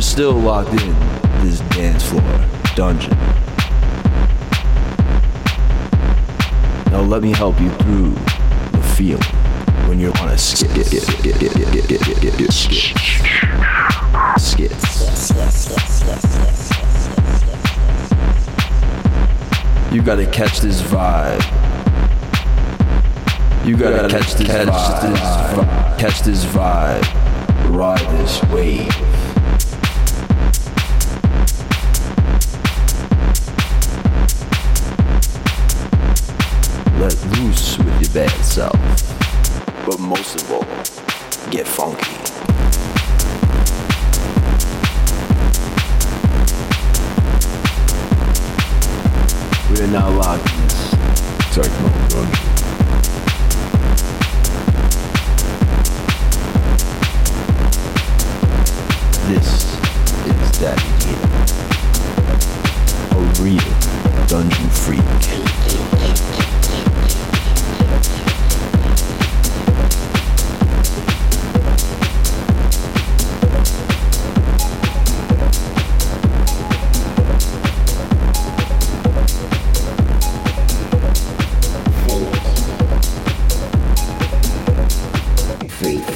Still locked in this dance floor dungeon. Now let me help you through the feeling, when you want to skit. You gotta catch this vibe. You gotta catch this vibe, ride this wave. Let loose with your bad self, but most of all, get funky. We are now locked in this techno run. This is that year. A real dungeon freak.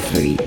Freak.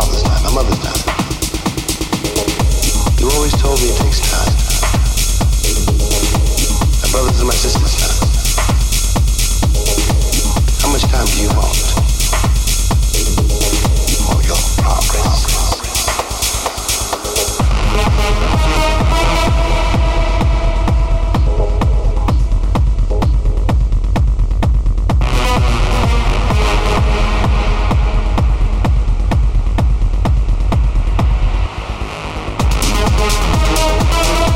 father's time, my mother's time. You always told me it takes time. My brother's and my sister's time. How much time do you want? Oh, your progress. We'll be right back.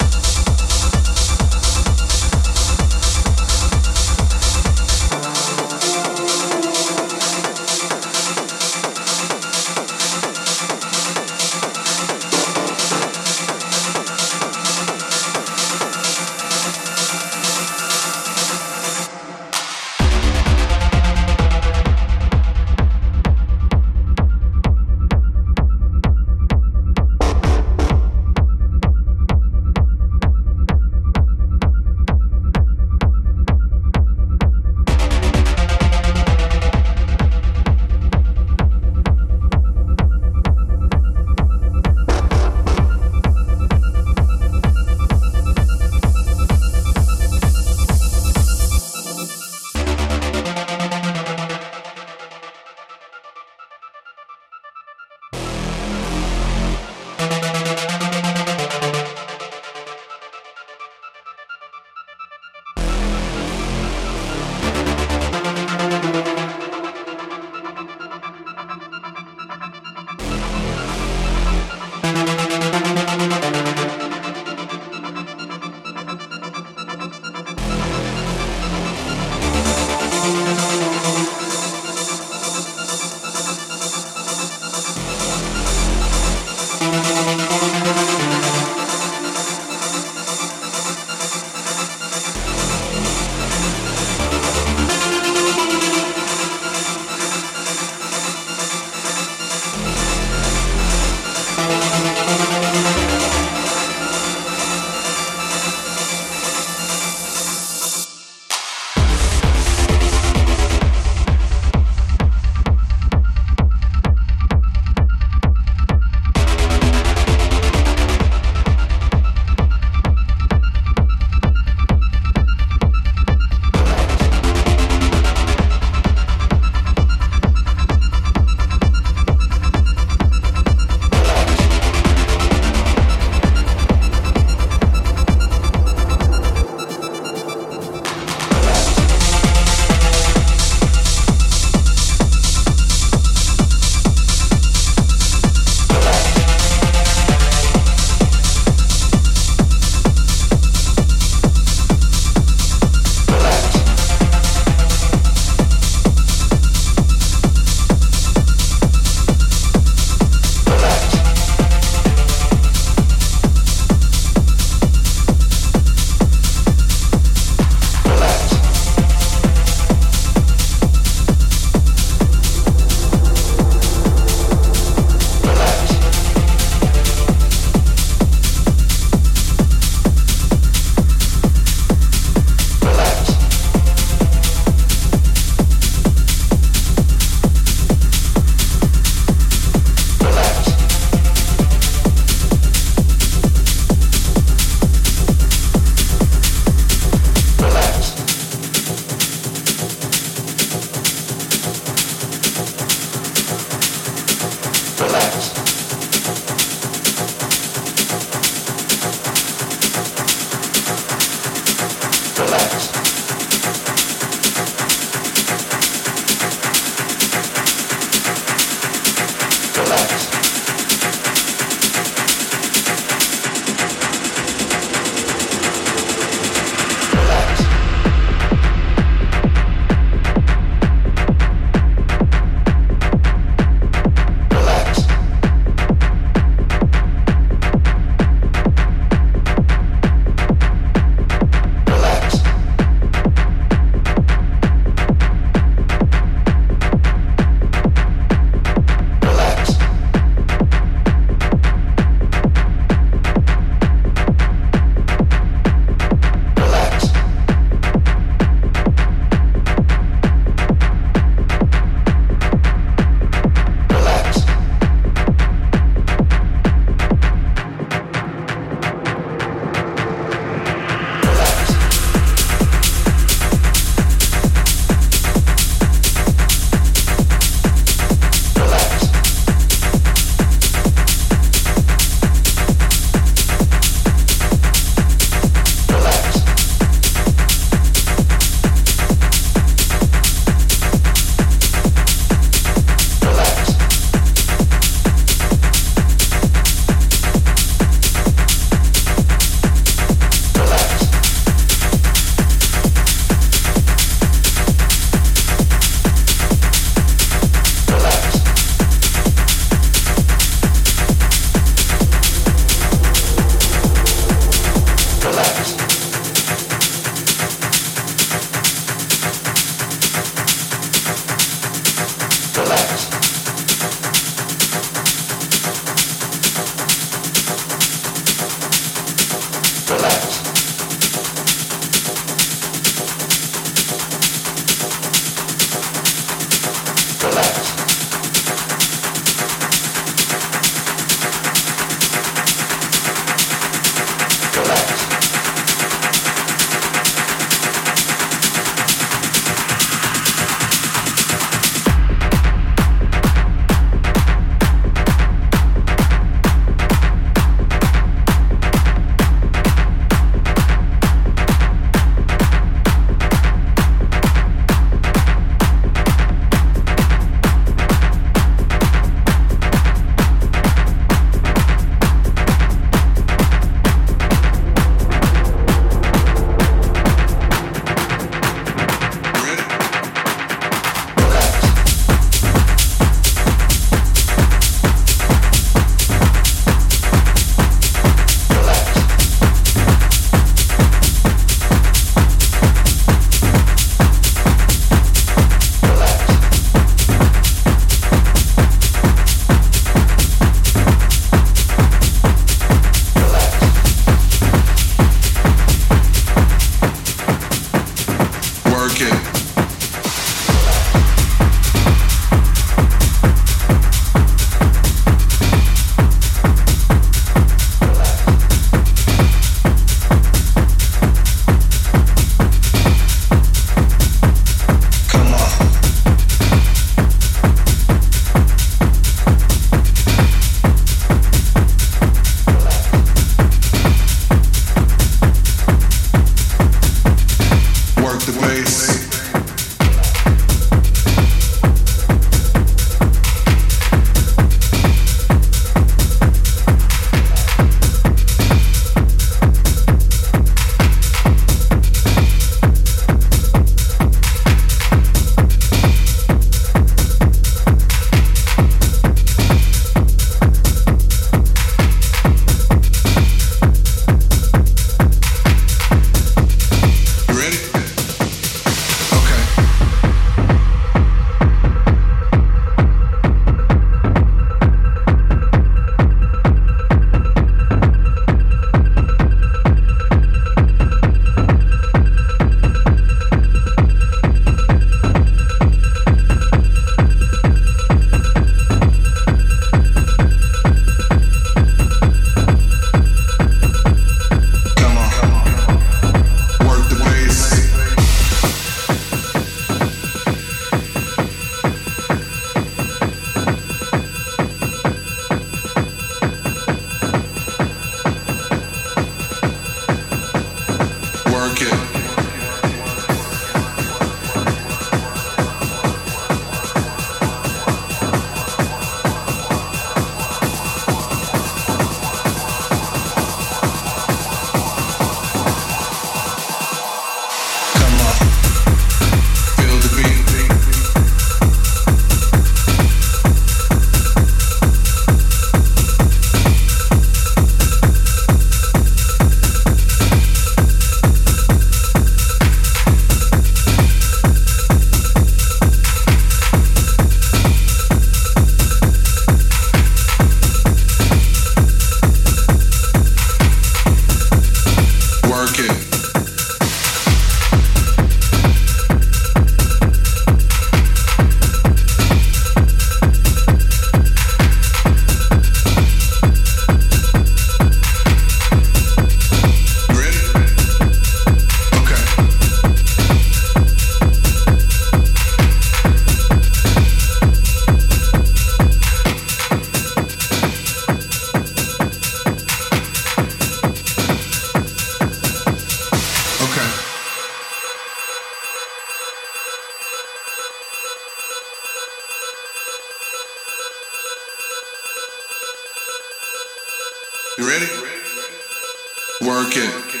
Work it.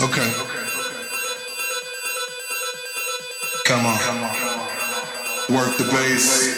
Okay. Come on. Work the bass.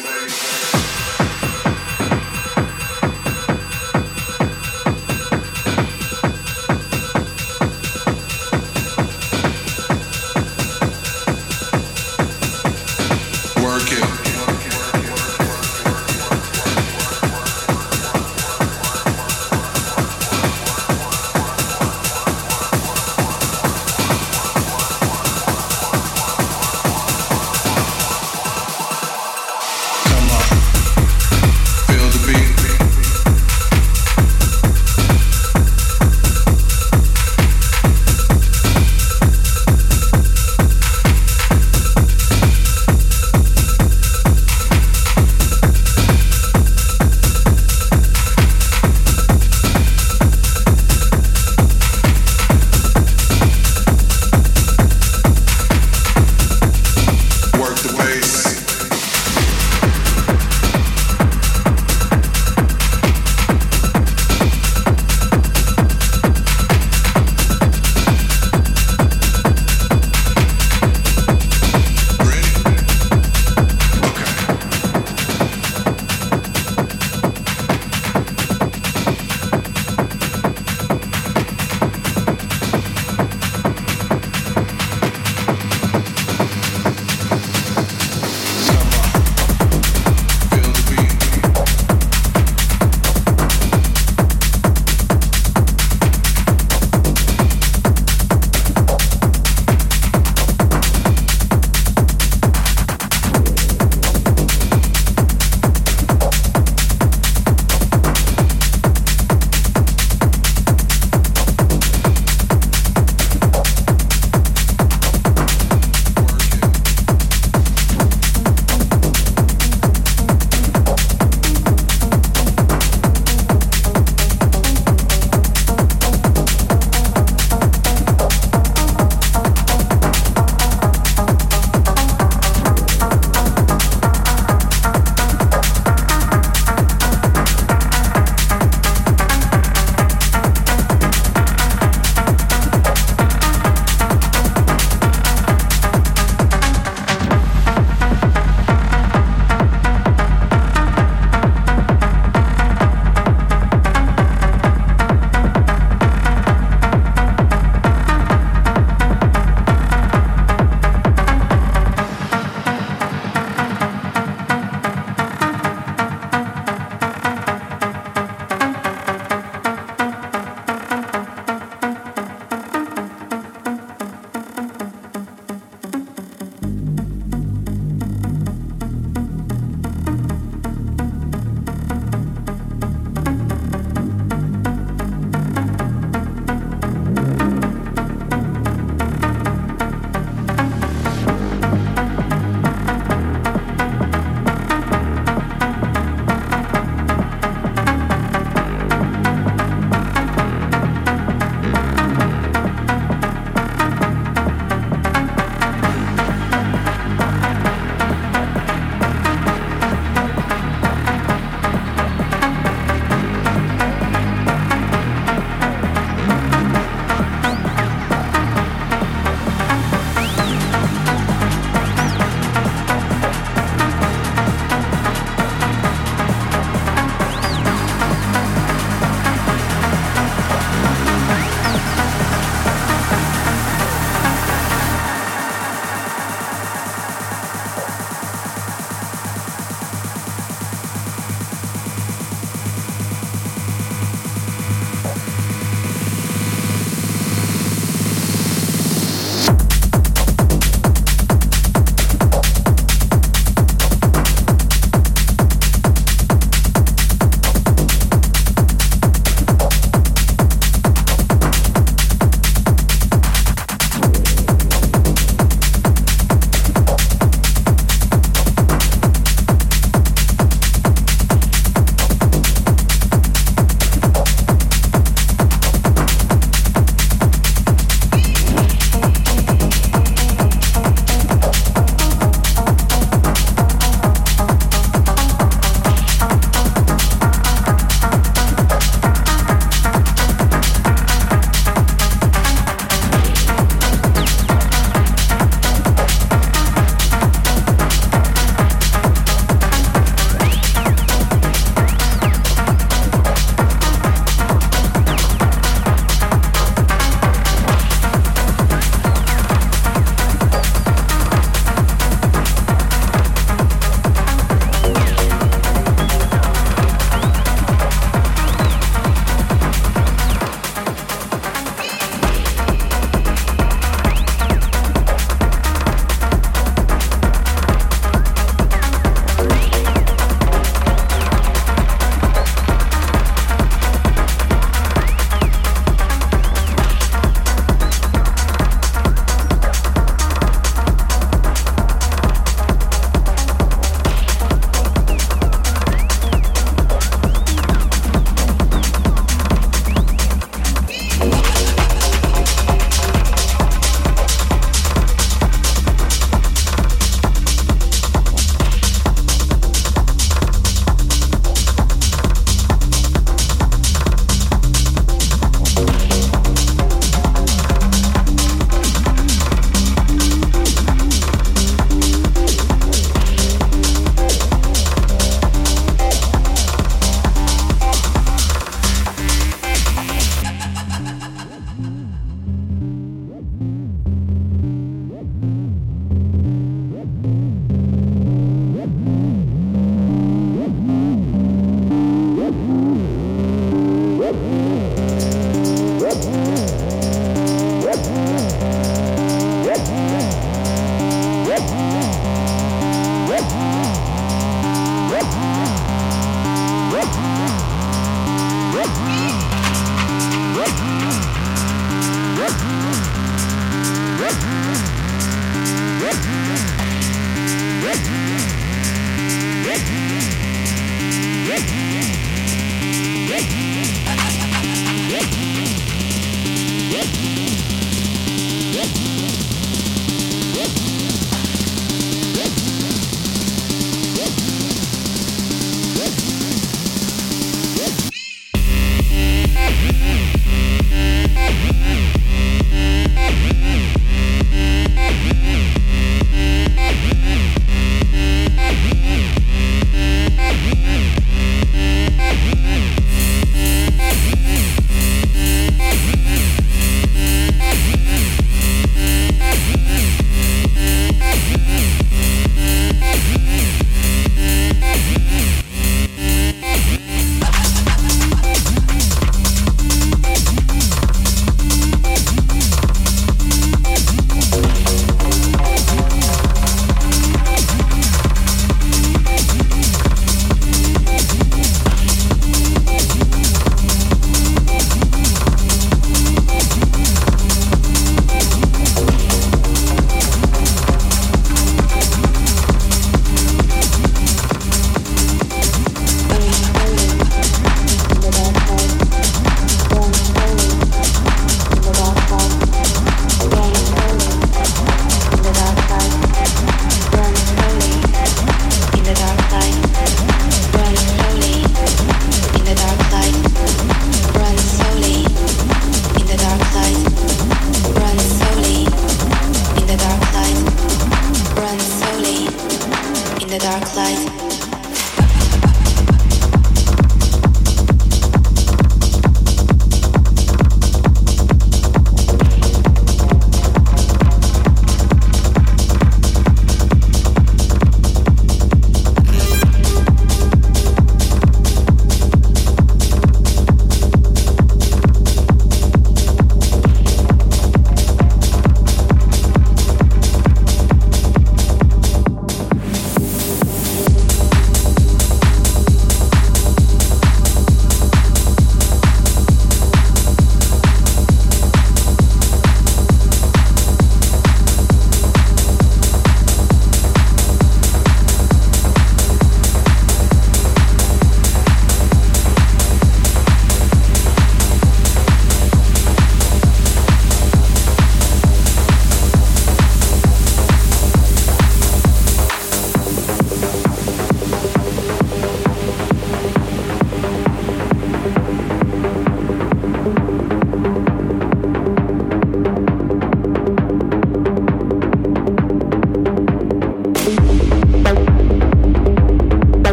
the dark light.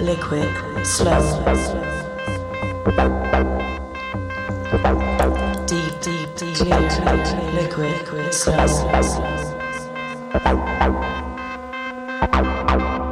Liquid, slow.